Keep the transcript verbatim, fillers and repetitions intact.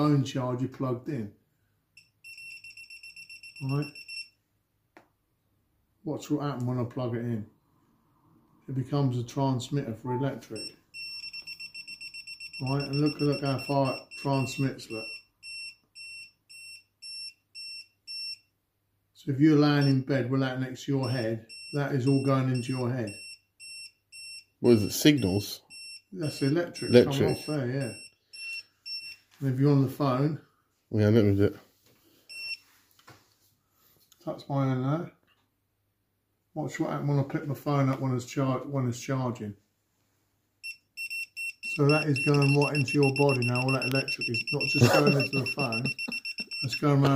phone charger plugged in. Alright. Watch what happens when I plug it in. It becomes a transmitter for electric. Right, and look, look how far it transmits, look. So if you're lying in bed with that next to your head, that is all going into your head. What is it, signals? That's electric, electric. Coming off there, yeah. And if you're on the phone... Yeah, I know it. Touch my hand now. Watch what happens when I pick my phone up when it's, char when it's charging. So that is going right into your body now, all that electric is not just going into the phone, it's going around.